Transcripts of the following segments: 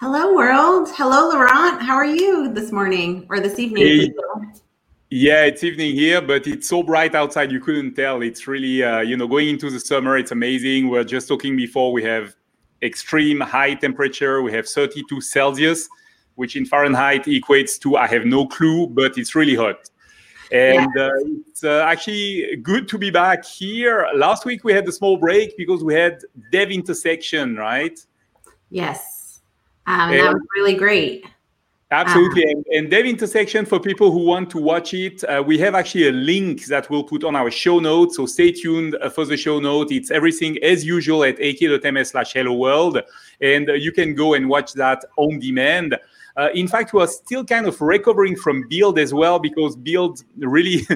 Hello, world. Hello, Laurent. How are you this morning or this evening? Hey. Yeah, it's evening here, but it's so bright outside you couldn't tell. It's really, going into the summer, it's amazing. We're just talking before, we have extreme high temperature. We have 32 Celsius, which in Fahrenheit equates to I have no clue, but it's really hot. And it's actually good to be back here. Last week, we had a small break because we had Dev Intersection, right? Yes, and that was really great. Absolutely. And Dev Intersection, for people who want to watch it, we have actually a link that we'll put on our show notes. So stay tuned for the show note. It's everything as usual at ak.ms/helloworld. And you can go and watch that on demand. In fact, we are still kind of recovering from Build as well, because Build really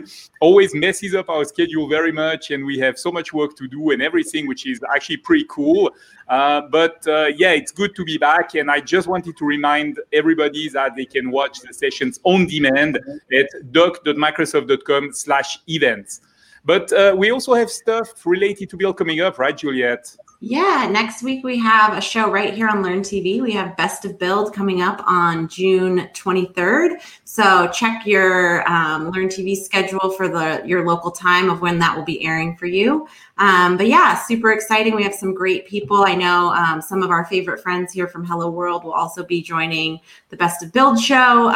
always messes up our schedule very much. And we have so much work to do and everything, which is actually pretty cool. It's good to be back. And I just wanted to remind everybody that they can watch the sessions on demand at doc.microsoft.com/events. But we also have stuff related to Build coming up, right, Juliet? Yeah, next week we have a show right here on Learn TV. We have Best of Build coming up on June 23rd. So check your Learn TV schedule for your local time of when that will be airing for you. Super exciting. We have some great people. I know some of our favorite friends here from Hello World will also be joining the Best of Build show.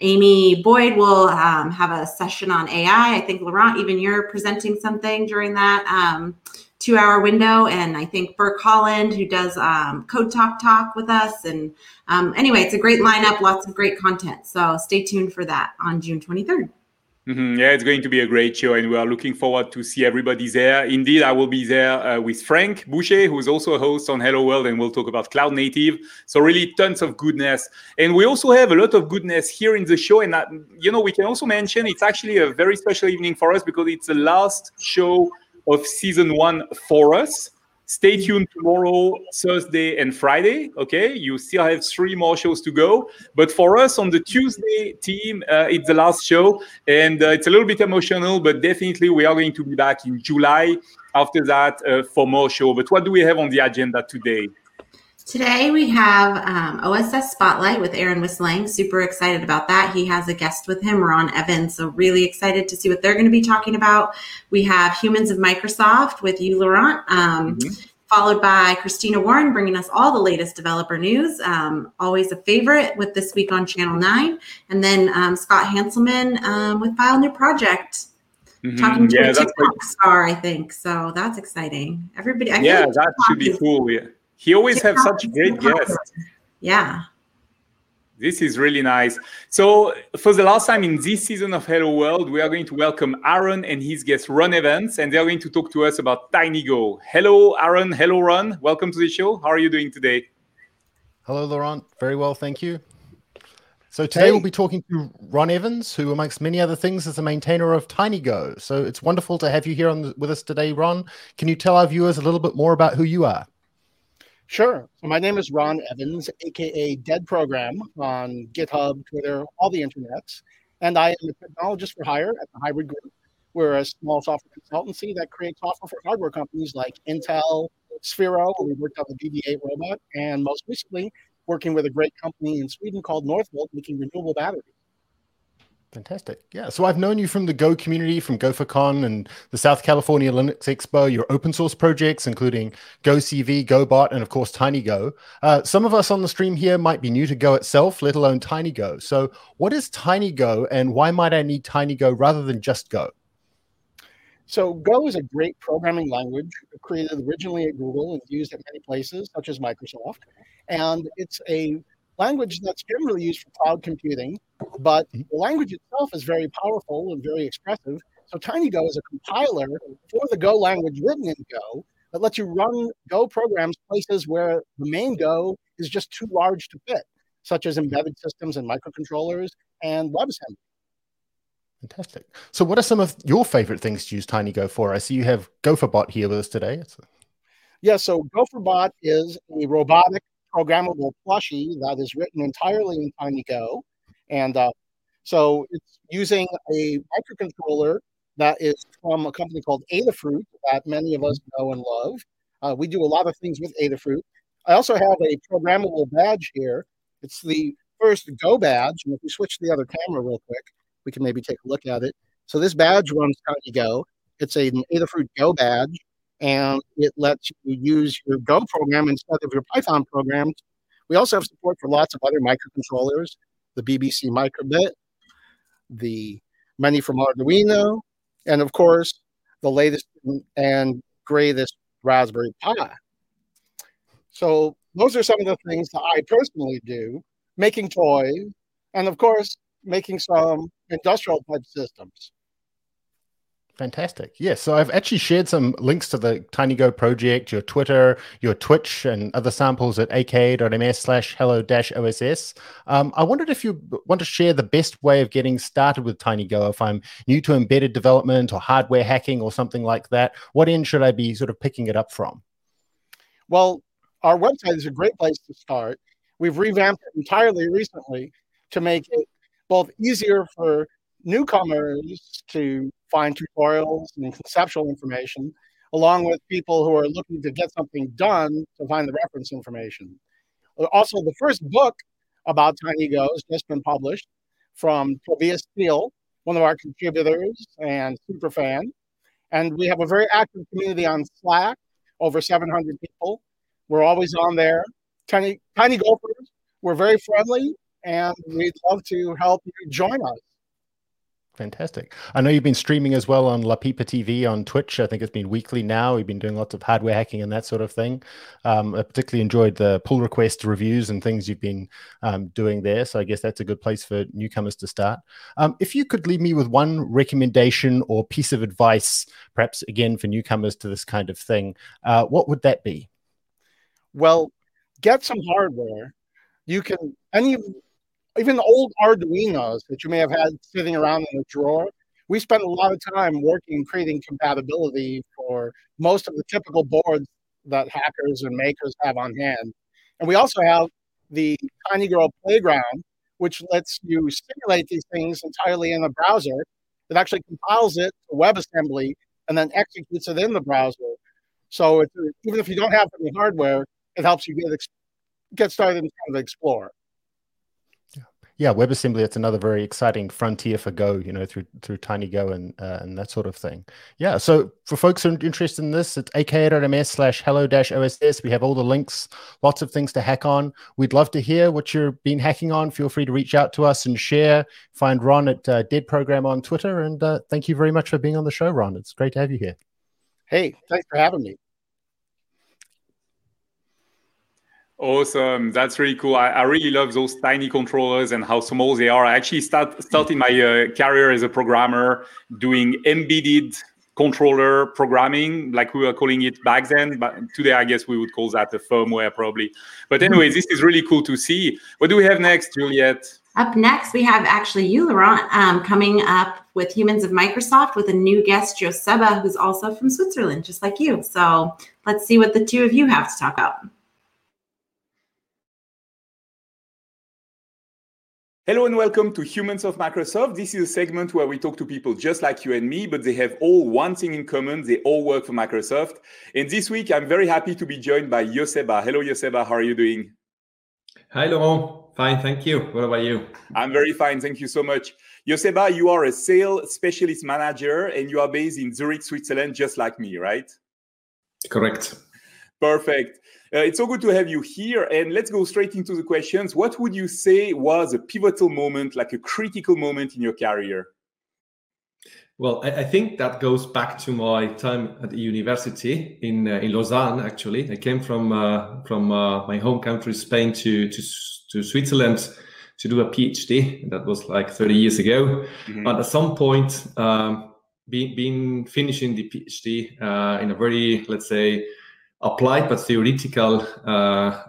Amy Boyd will have a session on AI. I think, Laurent, even you're presenting something during that two-hour window, and I think Burke Holland, who does Code Talk with us. And anyway, it's a great lineup, lots of great content. So stay tuned for that on June 23rd. Mm-hmm. Yeah, it's going to be a great show, and we are looking forward to see everybody there. Indeed, I will be there with Frank Boucher, who's also a host on Hello World, and we'll talk about cloud native. So really tons of goodness. And we also have a lot of goodness here in the show. And, we can also mention it's actually a very special evening for us because it's the last show of season 1 for us. Stay tuned tomorrow, Thursday and Friday, okay? You still have 3 more shows to go. But for us on the Tuesday team, it's the last show. And it's a little bit emotional, but definitely we are going to be back in July after that for more show. But what do we have on the agenda today? Today we have OSS Spotlight with Aaron Wislang. Super excited about that. He has a guest with him, Ron Evans. So really excited to see what they're going to be talking about. We have Humans of Microsoft with you, Laurent, followed by Christina Warren bringing us all the latest developer news. Always a favorite with This Week on Channel Nine. And then Scott Hanselman with File New Project. Talking to a TikTok star, I think. So that's exciting. Everybody. That should be cool. Yeah. He always has such great guests. Yeah. This is really nice. So for the last time in this season of Hello World, we are going to welcome Aaron and his guest Ron Evans, and they are going to talk to us about TinyGo. Hello, Aaron. Hello, Ron. Welcome to the show. How are you doing today? Hello, Laurent. Very well, thank you. So today we'll be talking to Ron Evans, who, amongst many other things, is the maintainer of TinyGo. So it's wonderful to have you here with us today, Ron. Can you tell our viewers a little bit more about who you are? Sure. So my name is Ron Evans, a.k.a. Dead Program on GitHub, Twitter, all the internets. And I am a technologist for hire at the Hybrid Group. We're a small software consultancy that creates software for hardware companies like Intel, Sphero, where we worked on the DB8 robot, and most recently working with a great company in Sweden called Northvolt, making renewable batteries. Fantastic. Yeah. So I've known you from the Go community, from GopherCon and the South California Linux Expo, your open source projects, including GoCV, GoBot, and of course, TinyGo. Some of us on the stream here might be new to Go itself, let alone TinyGo. So what is TinyGo and why might I need TinyGo rather than just Go? So Go is a great programming language created originally at Google and used at many places, such as Microsoft. And it's a language that's generally used for cloud computing, but the language itself is very powerful and very expressive. So TinyGo is a compiler for the Go language written in Go that lets you run Go programs places where the main Go is just too large to fit, such as embedded systems and microcontrollers and WebAssembly. Fantastic. So what are some of your favorite things to use TinyGo for? I see you have GopherBot here with us today. So GopherBot is a robotic programmable plushie that is written entirely in TinyGo. And so it's using a microcontroller that is from a company called Adafruit that many of us know and love. We do a lot of things with Adafruit. I also have a programmable badge here. It's the first Go badge. And if we switch to the other camera real quick, we can maybe take a look at it. So this badge runs TinyGo. It's an Adafruit Go badge, and it lets you use your Go program instead of your Python programs. We also have support for lots of other microcontrollers, the BBC Microbit, the many from Arduino, and of course, the latest and greatest Raspberry Pi. So those are some of the things that I personally do, making toys, and of course, making some industrial type systems. Fantastic. Yes. So I've actually shared some links to the TinyGo project, your Twitter, your Twitch, and other samples at aka.ms/hello-oss. I wondered if you want to share the best way of getting started with TinyGo. If I'm new to embedded development or hardware hacking or something like that, what end should I be sort of picking it up from? Well, our website is a great place to start. We've revamped it entirely recently to make it both easier for newcomers to find tutorials and conceptual information, along with people who are looking to get something done to find the reference information. Also, the first book about TinyGo has just been published from Tobias Steele, one of our contributors and super fan. And we have a very active community on Slack, over 700 people. We're always on there. Tiny Gophers, we're very friendly, and we'd love to help you join us. Fantastic. I know you've been streaming as well on La Pipa TV on Twitch. I think it's been weekly now. You've been doing lots of hardware hacking and that sort of thing. I particularly enjoyed the pull request reviews and things you've been doing there. So I guess that's a good place for newcomers to start. If you could leave me with one recommendation or piece of advice, perhaps again for newcomers to this kind of thing, what would that be? Well, get some hardware. You can... Even the old Arduinos that you may have had sitting around in a drawer, we spent a lot of time working, creating compatibility for most of the typical boards that hackers and makers have on hand. And we also have the TinyGo Playground, which lets you simulate these things entirely in the browser. It actually compiles it to WebAssembly and then executes it in the browser. So even if you don't have any hardware, it helps you get started and kind of explore. Yeah, WebAssembly, it's another very exciting frontier for Go, through TinyGo and that sort of thing. Yeah, so for folks who are interested in this, it's aka.ms/hello-oss. We have all the links, lots of things to hack on. We'd love to hear what you've been hacking on. Feel free to reach out to us and share. Find Ron at Dead Program on Twitter. And thank you very much for being on the show, Ron. It's great to have you here. Hey, thanks for having me. Awesome. That's really cool. I really love those tiny controllers and how small they are. I actually started my career as a programmer doing embedded controller programming, like we were calling it back then. But today, I guess we would call that a firmware probably. But anyway, this is really cool to see. What do we have next, Juliette? Up next, we have actually you, Laurent, coming up with Humans of Microsoft with a new guest, Joseba, who's also from Switzerland, just like you. So let's see what the two of you have to talk about. Hello and welcome to Humans of Microsoft. This is a segment where we talk to people just like you and me, but they have all one thing in common. They all work for Microsoft. And this week, I'm very happy to be joined by Joseba. Hello, Joseba. How are you doing? Hi, Laurent. Fine, thank you. What about you? I'm very fine. Thank you so much. Joseba, you are a sales specialist manager and you are based in Zurich, Switzerland, just like me, right? Correct. Perfect. It's so good to have you here. And let's go straight into the questions. What would you say was a pivotal moment, like a critical moment in your career? Well, I think that goes back to my time at the university in Lausanne, actually. I came from my home country, Spain, to Switzerland to do a PhD. That was like 30 years ago. Mm-hmm. But at some point, been finishing the PhD in a very, let's say, applied but theoretical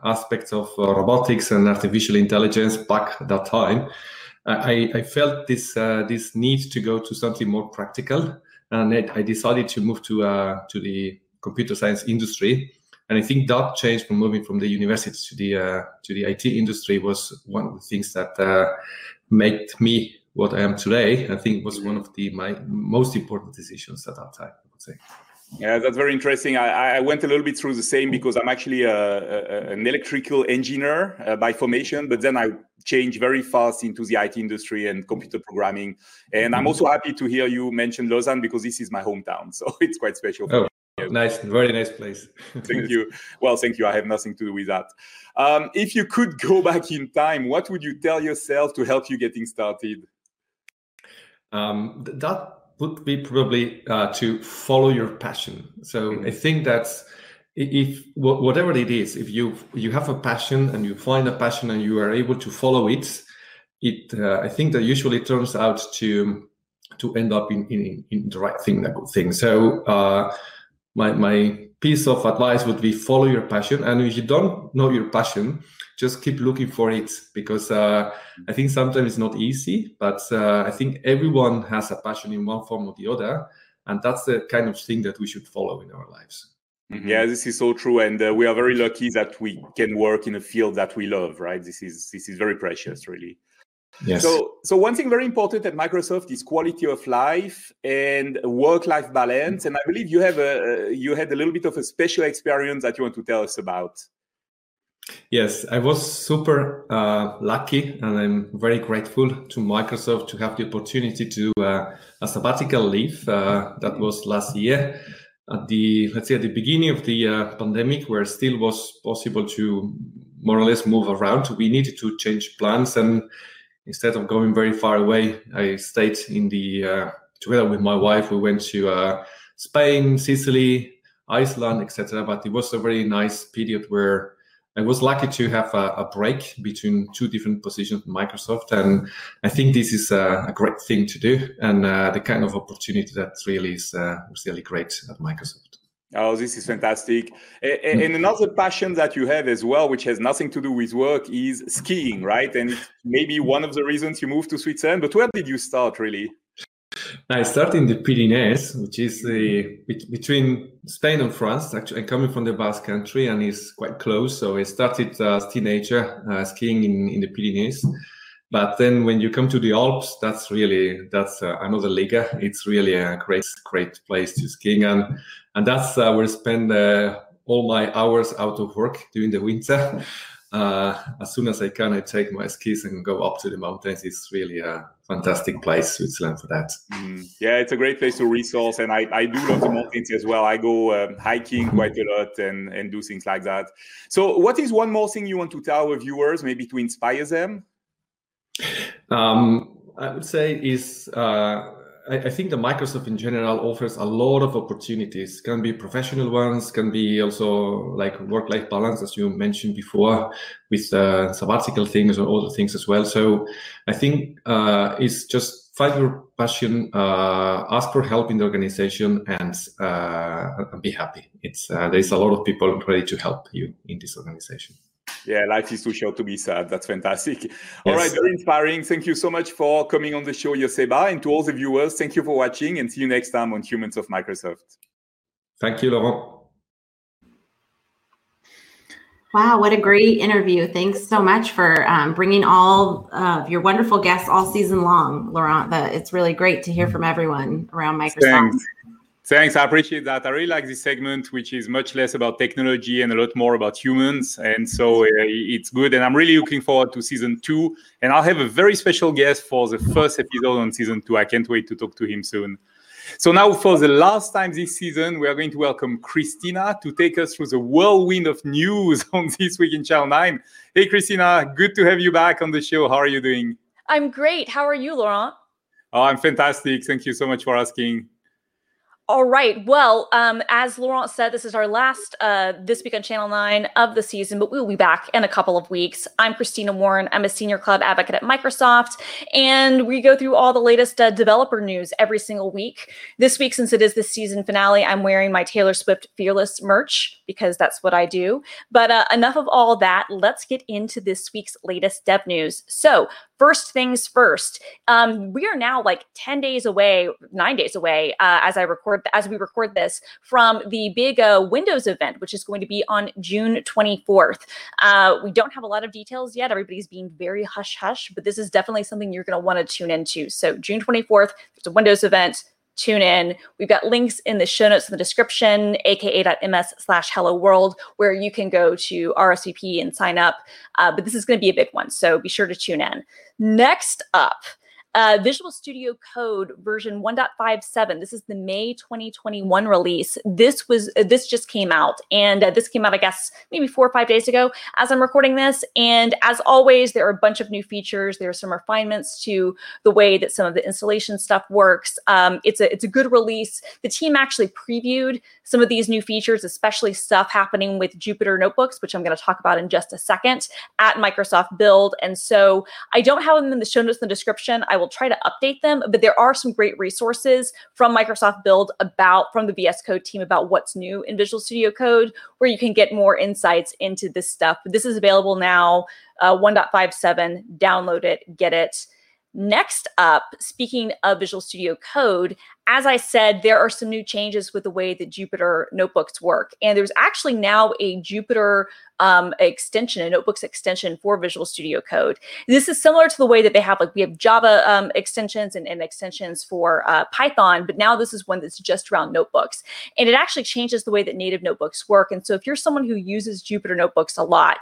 aspects of robotics and artificial intelligence back at that time, I felt this need to go to something more practical, and I decided to move to the computer science industry. And I think that change from moving from the university to the IT industry was one of the things that made me what I am today. I think it was one of my most important decisions at that time, I would say. Yeah, that's very interesting. I went a little bit through the same because I'm actually an electrical engineer by formation, but then I changed very fast into the IT industry and computer programming. And I'm also happy to hear you mention Lausanne because this is my hometown, so it's quite special. Oh, nice, very nice place. Thank you. Well, thank you. I have nothing to do with that. If you could go back in time, what would you tell yourself to help you getting started? That would be probably to follow your passion. So I think that's, if whatever it is, if you have a passion and you find a passion and you are able to follow it, I think that usually turns out to end up in the right thing, that good thing. So my piece of advice would be follow your passion. And if you don't know your passion, just keep looking for it, because I think sometimes it's not easy, but I think everyone has a passion in one form or the other. And that's the kind of thing that we should follow in our lives. Mm-hmm. Yeah, this is so true. And we are very lucky that we can work in a field that we love, right? This is very precious, really. Yes. So one thing very important at Microsoft is quality of life and work-life balance. And I believe you have you had a little bit of a special experience that you want to tell us about. Yes, I was super lucky, and I'm very grateful to Microsoft to have the opportunity to do a sabbatical leave. That was last year. At the beginning of the pandemic, where still was possible to more or less move around, we needed to change plans, and instead of going very far away, I stayed together with my wife. We went to Spain, Sicily, Iceland, etc. But it was a very nice period where I was lucky to have a break between two different positions at Microsoft. And I think this is a great thing to do, and the kind of opportunity that really is really great at Microsoft. Oh, this is fantastic. And another passion that you have as well, which has nothing to do with work, is skiing, right? And maybe one of the reasons you moved to Switzerland, but where did you start, really? I started in the Pyrenees, which is between Spain and France. Actually, I'm coming from the Basque Country and it's quite close. So I started as a teenager skiing in the Pyrenees. But then when you come to the Alps, that's another liga. It's really a great place to skiing. And that's where I spend all my hours out of work during the winter. As soon as I can, I take my skis and go up to the mountains. It's really a fantastic place, Switzerland, for that. Yeah, it's a great place to resource. And I do love the mountains as well. I go hiking quite a lot and do things like that. So what is one more thing you want to tell our viewers, maybe to inspire them? I would say is I think that Microsoft in general offers a lot of opportunities. Can be professional ones, can be also like work-life balance, as you mentioned before, with sabbatical things or other things as well. So I think it's just find your passion, ask for help in the organization, and be happy. There's a lot of people ready to help you in this organization. Yeah, life is too short to be sad. That's fantastic. Yes. All right, very inspiring. Thank you so much for coming on the show, Joseba. And to all the viewers, thank you for watching, and see you next time on Humans of Microsoft. Thank you, Laurent. Wow, what a great interview. Thanks so much for bringing all of your wonderful guests all season long, Laurent. It's really great to hear from everyone around Microsoft. Thanks, I appreciate that. I really like this segment, which is much less about technology and a lot more about humans. And so it's good. And I'm really looking forward to season 2. And I'll have a very special guest for the first episode on season 2. I can't wait to talk to him soon. So now for the last time this season, we are going to welcome Christina to take us through the whirlwind of news on This Week in Channel 9. Hey, Christina, good to have you back on the show. How are you doing? I'm great. How are you, Laurent? Oh, I'm fantastic. Thank you so much for asking. All right. Well, as Laurent said, this is our last This Week on Channel 9 of the season, but we will be back in a couple of weeks. I'm Christina Warren. I'm a senior cloud advocate at Microsoft, and we go through all the latest developer news every single week. This week, since it is the season finale, I'm wearing my Taylor Swift Fearless merch because that's what I do. But enough of all that. Let's get into this week's latest dev news. So first things first, we are now like 9 days away as we record this from the big Windows event, which is going to be on June 24th. We don't have a lot of details yet. Everybody's being very hush hush, but this is definitely something you're going to want to tune into. So June 24th, it's a Windows event. tune in. We've got links in the show notes in the description, aka.ms/helloworld, where you can go to RSVP and sign up. But this is going to be a big one, so be sure to tune in. Next up, Visual Studio Code version 1.57. This is the May 2021 release. This just came out, and this came out, I guess, maybe 4 or 5 days ago as I'm recording this. And as always, there are a bunch of new features. There are some refinements to the way that some of the installation stuff works. It's a good release. The team actually previewed some of these new features, especially stuff happening with Jupyter Notebooks, which I'm going to talk about in just a second, at Microsoft Build. And so I don't have them in the show notes in the description. I will try to update them, but there are some great resources from Microsoft Build from the VS Code team about what's new in Visual Studio Code, where you can get more insights into this stuff. But this is available now, 1.57. Download it, get it. Next up, speaking of Visual Studio Code, as I said, there are some new changes with the way that Jupyter Notebooks work. And there's actually now a Jupyter extension, a Notebooks extension for Visual Studio Code. This is similar to the way that they have, like, we have Java extensions and extensions for Python, but now this is one that's just around Notebooks. And it actually changes the way that native Notebooks work. And so if you're someone who uses Jupyter Notebooks a lot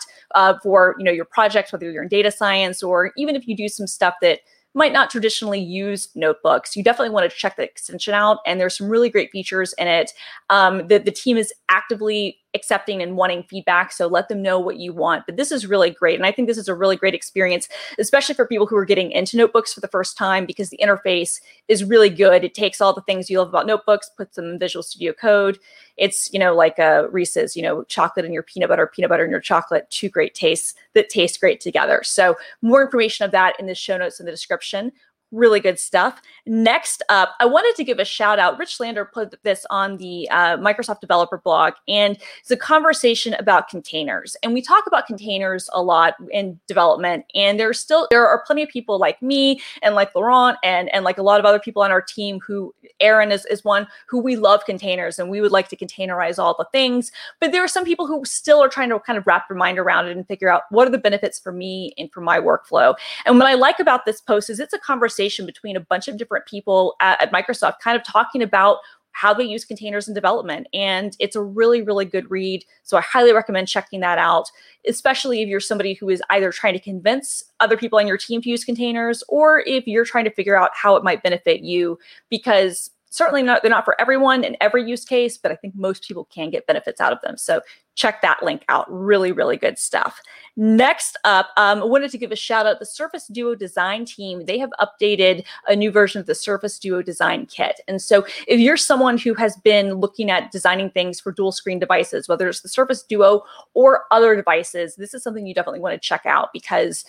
for, you know, your projects, whether you're in data science, or even if you do some stuff that might not traditionally use Notebooks, you definitely want to check the extension out. And there's some really great features in it that the team is actively accepting and wanting feedback. So let them know what you want. But this is really great. And I think this is a really great experience, especially for people who are getting into Notebooks for the first time, because the interface is really good. It takes all the things you love about Notebooks, puts them in Visual Studio Code. It's, you know, like Reese's, you know, chocolate in your peanut butter in your chocolate, two great tastes that taste great together. So more information of that in the show notes in the description. Really good stuff. Next up, I wanted to give a shout out. Rich Lander put this on the Microsoft Developer blog, and it's a conversation about containers. And we talk about containers a lot in development. And there are plenty of people like me and like Laurent and like a lot of other people on our team who, Aaron is one, who we love containers and we would like to containerize all the things. But there are some people who still are trying to kind of wrap their mind around it and figure out what are the benefits for me and for my workflow. And what I like about this post is it's a conversation between a bunch of different people at Microsoft, kind of talking about how they use containers in development. And it's a really, really good read. So I highly recommend checking that out, especially if you're somebody who is either trying to convince other people on your team to use containers, or if you're trying to figure out how it might benefit you, because certainly they're not for everyone in every use case, but I think most people can get benefits out of them. So check that link out. Really, really good stuff. Next up, I wanted to give a shout out to the Surface Duo design team. They have updated a new version of the Surface Duo design kit. And so if you're someone who has been looking at designing things for dual screen devices, whether it's the Surface Duo or other devices, this is something you definitely want to check out, because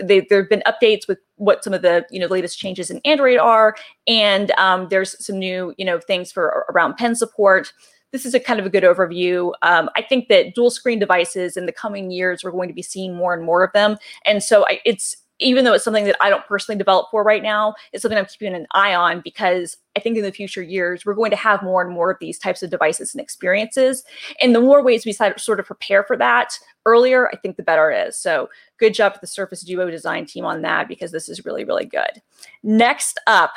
there have been updates with what some of the latest changes in Android are. And there's some new things for around pen support. This is a kind of a good overview. I think that dual screen devices in the coming years, we're going to be seeing more and more of them. And so even though it's something that I don't personally develop for right now, it's something I'm keeping an eye on, because I think in the future years, we're going to have more and more of these types of devices and experiences. And the more ways we sort of prepare for that earlier, I think the better it is. So good job to the Surface Duo design team on that, because this is really, really good. Next up,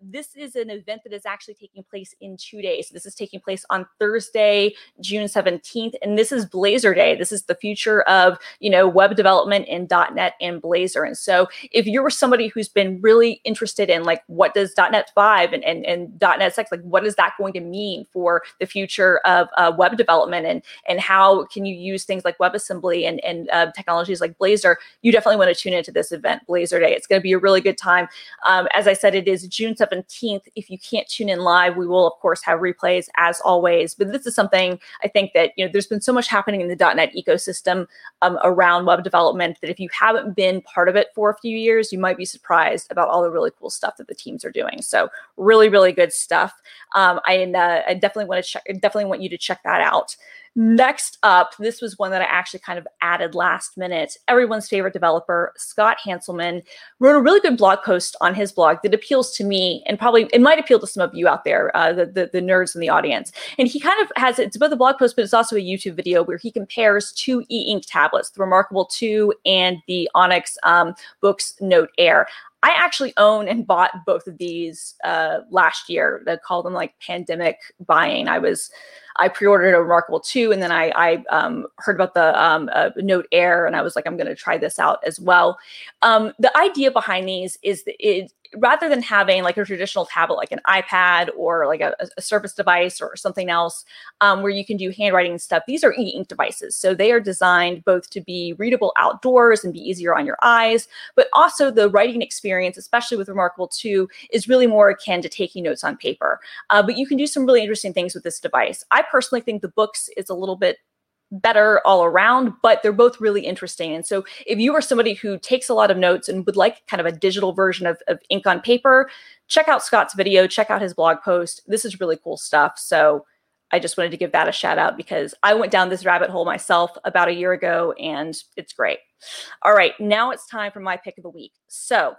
this is an event that is actually taking place in 2 days. This is taking place on Thursday, June 17th, and this is Blazor Day. This is the future of web development in .NET and Blazor. And so if you were somebody who's been really interested in what does .NET 5 and .NET 6, what is that going to mean for the future of web development, and how can you use things like WebAssembly and technologies like Blazor, you definitely want to tune into this event, Blazor Day. It's going to be a really good time. As I said, it is June 17th. If you can't tune in live, we will, of course, have replays as always. But this is something I think that, there's been so much happening in the .NET ecosystem around web development that if you haven't been part of it for a few years, you might be surprised about all the really cool stuff that the teams are doing. So really, really good stuff. I definitely want to check. Definitely want you to check that out. Next up, this was one that I actually kind of added last minute. Everyone's favorite developer, Scott Hanselman, wrote a really good blog post on his blog that appeals to me, and probably it might appeal to some of you out there, the nerds in the audience. And he kind of has, it's both a blog post, but it's also a YouTube video where he compares two e-ink tablets, the Remarkable Two and the Onyx Books Note Air. I actually own and bought both of these last year. They call them like pandemic buying. I pre-ordered a Remarkable Two, and then I heard about the Note Air, and I was like, I'm going to try this out as well. The idea behind these is that rather than having like a traditional tablet, like an iPad or like a Surface device or something else where you can do handwriting and stuff, these are e-ink devices. So they are designed both to be readable outdoors and be easier on your eyes, but also the writing experience, especially with Remarkable 2, is really more akin to taking notes on paper. But you can do some really interesting things with this device. I personally think the Books is a little bit better all around, but they're both really interesting. And so if you are somebody who takes a lot of notes and would like kind of a digital version of ink on paper, check out Scott's video, check out his blog post. This is really cool stuff. So I just wanted to give that a shout out because I went down this rabbit hole myself about a year ago and it's great. All right, now it's time for my pick of the week. So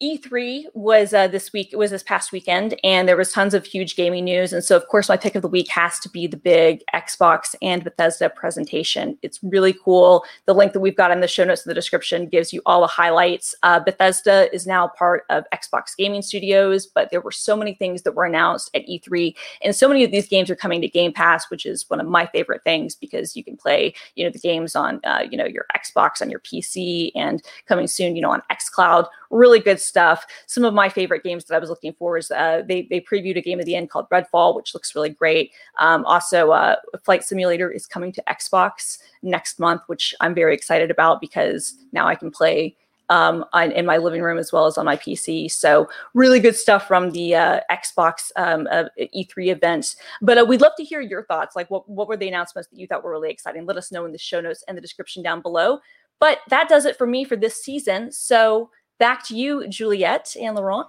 E3 was this week. It was this past weekend, and there was tons of huge gaming news. And so, of course, my pick of the week has to be the big Xbox and Bethesda presentation. It's really cool. The link that we've got in the show notes in the description gives you all the highlights. Bethesda is now part of Xbox Gaming Studios, but there were so many things that were announced at E3, and so many of these games are coming to Game Pass, which is one of my favorite things because you can play, you know, the games on, you know, your Xbox, on your PC, and coming soon, you know, on xCloud. Really good stuff. Some of my favorite games that I was looking for is they previewed a game at the end called Redfall, which looks really great. Also, Flight Simulator is coming to Xbox next month, which I'm very excited about because now I can play in my living room as well as on my PC. So really good stuff from the Xbox E3 event. But we'd love to hear your thoughts. Like what were the announcements that you thought were really exciting? Let us know in the show notes and the description down below. But that does it for me for this season. So back to you, Juliette and Laurent.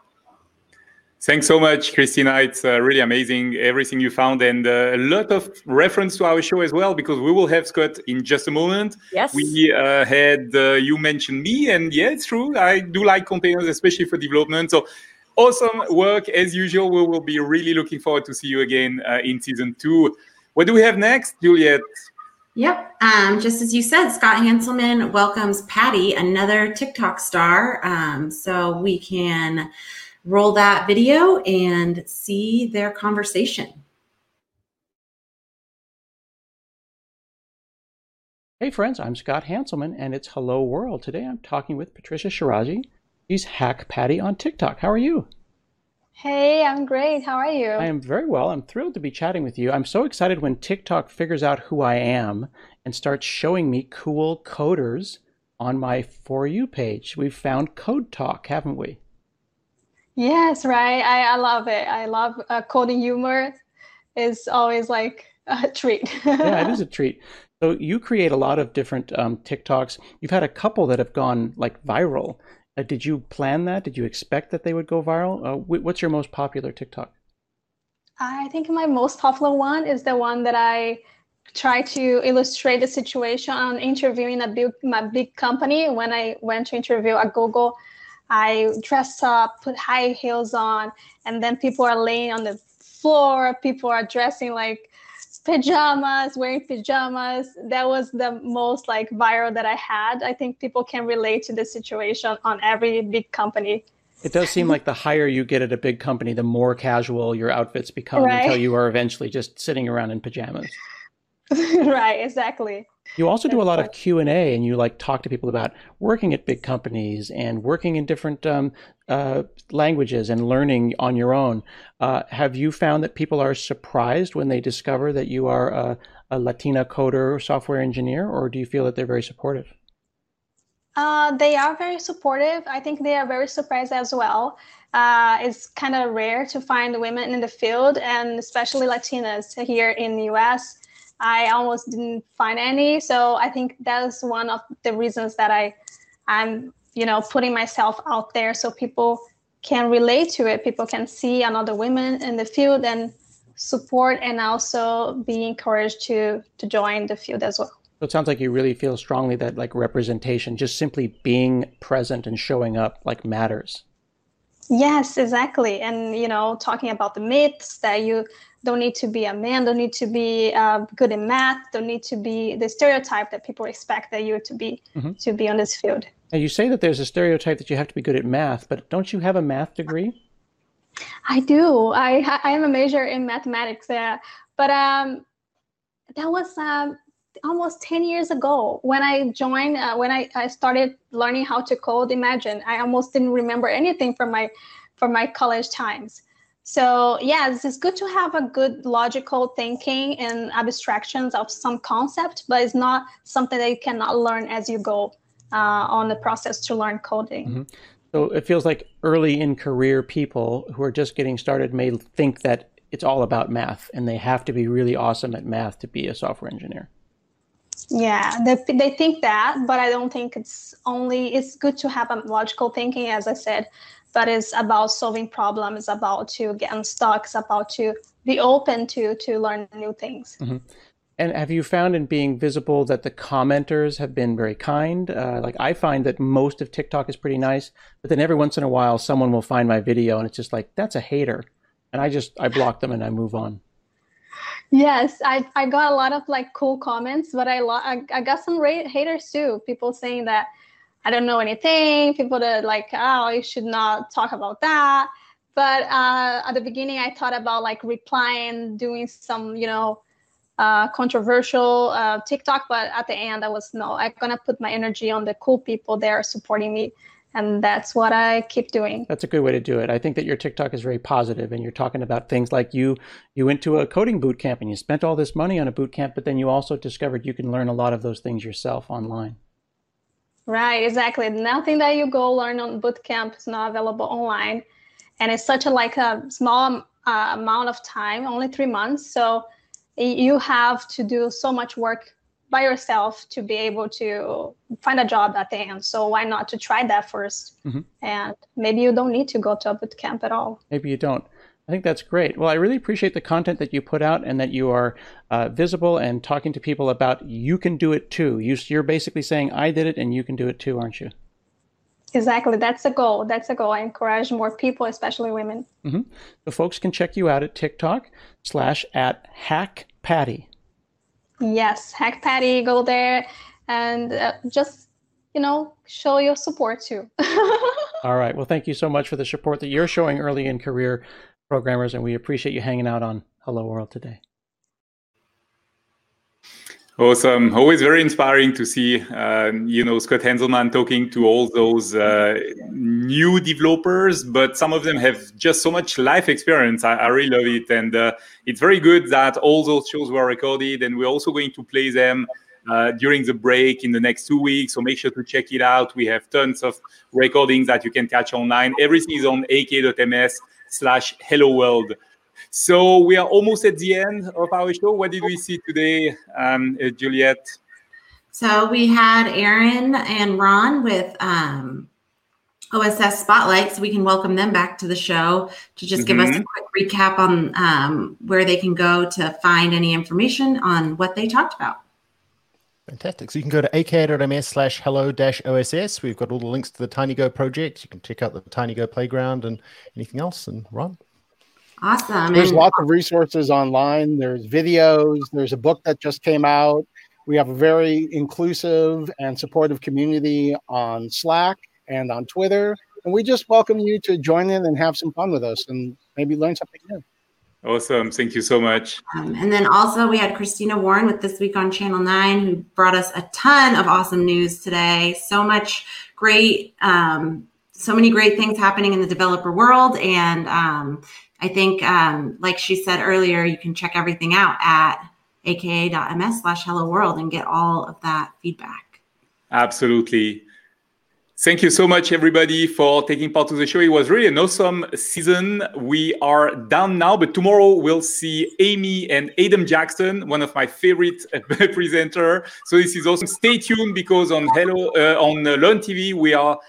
Thanks so much, Christina. It's really amazing, everything you found, and a lot of reference to our show as well, because we will have Scott in just a moment. Yes. We had you mentioned me, and yeah, it's true. I do like containers, especially for development. So awesome work, as usual. We will be really looking forward to see you again in season 2. What do we have next, Juliette? Yep. Just as you said, Scott Hanselman welcomes Patty, another TikTok star. So we can roll that video and see their conversation. Hey friends, I'm Scott Hanselman and it's Hello World. Today I'm talking with Patricia Shirazi. She's Hack Patty on TikTok. How are you? Hey, I'm great. How are you? I am very well. I'm thrilled to be chatting with you. I'm so excited when TikTok figures out who I am and starts showing me cool coders on my For You page. We've found Code Talk, haven't we? Yes, right. I love it. I love coding humor. It's always like a treat. Yeah, it is a treat. So you create a lot of different TikToks. You've had a couple that have gone like viral. Did you plan that? Did you expect that they would go viral? What's your most popular TikTok? I think my most popular one is the one that I try to illustrate the situation on interviewing my big company. When I went to interview at Google, I dressed up, put high heels on, and then people are laying on the floor. People are dressing like pajamas, wearing pajamas. That was the most like viral that I had. I think people can relate to the situation on every big company. It does seem like the higher you get at a big company, the more casual your outfits become, right? Until you are eventually just sitting around in pajamas. Right, exactly. You also do a lot of Q&A, and you like talk to people about working at big companies and working in different languages and learning on your own. Have you found that people are surprised when they discover that you are a Latina coder or software engineer, or do you feel that they're very supportive? They are very supportive. I think they are very surprised as well. It's kind of rare to find women in the field, and especially Latinas here in the US. I almost didn't find any, so I think that is one of the reasons that I'm, you know, putting myself out there so people can relate to it. People can see another women in the field and support, and also be encouraged to join the field as well. So it sounds like you really feel strongly that like representation, just simply being present and showing up, like matters. Yes, exactly. And, you know, talking about the myths that you don't need to be a man, don't need to be good in math, don't need to be the stereotype that people expect that you to be to be on this field. And you say that there's a stereotype that you have to be good at math, but don't you have a math degree? I do. I am a major in mathematics, but that was almost 10 years ago when I joined, when I started learning how to code. Imagine, I almost didn't remember anything from my college times. So yes, it's good to have a good logical thinking and abstractions of some concept, but it's not something that you cannot learn as you go on the process to learn coding. So it feels like early in career people who are just getting started may think that it's all about math and they have to be really awesome at math to be a software engineer. Yeah, they think that, but I don't think it's good to have a logical thinking, as I said, but it's about solving problems, it's about to get unstuck, it's about to be open to learn new things. And have you found in being visible that the commenters have been very kind? Like I find that most of TikTok is pretty nice, but then every once in a while someone will find my video and it's just like, that's a hater. And I block them and I move on. Yes, I got a lot of like cool comments, but I got some haters too. People saying that I don't know anything, people that like, oh, you should not talk about that. But at the beginning, I thought about like replying, doing some, controversial TikTok, but at the end, I was, no, I'm going to put my energy on the cool people there supporting me. And that's what I keep doing. That's a good way to do it. I think that your TikTok is very positive, and you're talking about things like you went to a coding boot camp and you spent all this money on a boot camp, but then you also discovered you can learn a lot of those things yourself online. Right, exactly. Nothing that you go learn on boot camp is not available online. And it's such a small amount of time, only 3 months. So you have to do so much work by yourself to be able to find a job at the end. So why not to try that first? And maybe you don't need to go to a boot camp at all. Maybe you don't. I think that's great. Well, I really appreciate the content that you put out and that you are visible and talking to people about you can do it too. You're basically saying I did it and you can do it too, aren't you? Exactly. That's the goal. That's the goal. I encourage more people, especially women. So folks can check you out at TikTok/@HackPatty. Yes, Hack Patty, go there and just, show your support too. All right. Well, thank you so much for the support that you're showing early in career programmers, and we appreciate you hanging out on Hello World today. Awesome. Always very inspiring to see, Scott Hanselman talking to all those new developers, but some of them have just so much life experience. I really love it. And it's very good that all those shows were recorded, and we're also going to play them during the break in the next 2 weeks. So make sure to check it out. We have tons of recordings that you can catch online. Everything is on ak.ms/helloworld. So we are almost at the end of our show. What did we see today, Juliette? So we had Aaron and Ron with OSS Spotlight, so we can welcome them back to the show to just give us a quick recap on where they can go to find any information on what they talked about. Fantastic. So you can go to ak.ms/hello-oss. We've got all the links to the TinyGo project. You can check out the TinyGo playground and anything else. And Ron? Awesome. There's lots of resources online. There's videos. There's a book that just came out. We have a very inclusive and supportive community on Slack and on Twitter. And we just welcome you to join in and have some fun with us and maybe learn something new. Awesome. Thank you so much. And then also we had Christina Warren with This Week on Channel Nine, who brought us a ton of awesome news today. So much great, so many great things happening in the developer world. And I think, like she said earlier, you can check everything out at aka.ms/helloworld and get all of that feedback. Absolutely. Thank you so much, everybody, for taking part to the show. It was really an awesome season. We are done now, but tomorrow we'll see Amy and Adam Jackson, one of my favorite presenters. So this is awesome. Stay tuned, because on Learn TV, we are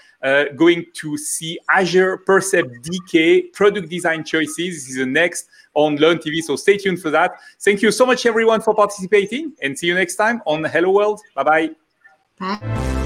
going to see Azure Percept DK product design choices. This is the next on Learn TV. So stay tuned for that. Thank you so much, everyone, for participating, and see you next time on Hello World. Bye-bye. Bye.